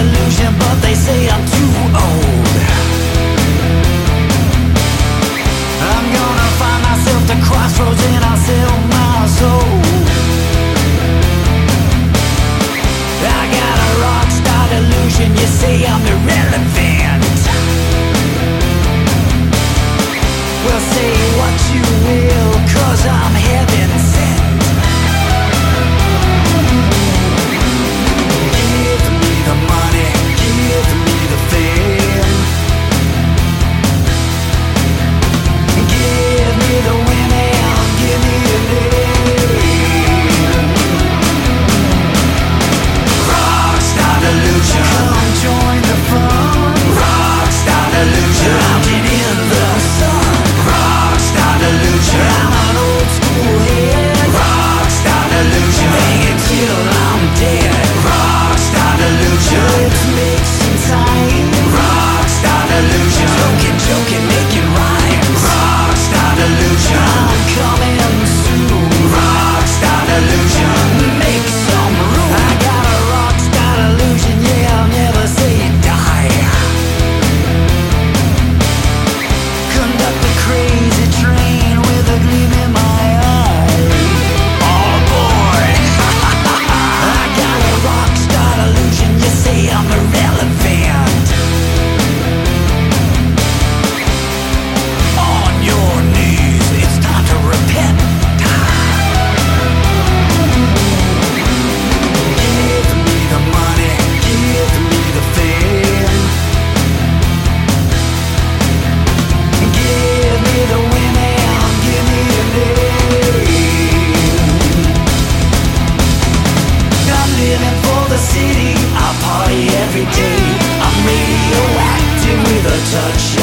illusion, but they say I'm too old. I'm gonna find myself at the crossroads and I'll sell my soul. I got a rock star illusion, you say I'm irrelevant. Well, say what you will, 'cause I'm heaven sent. Touch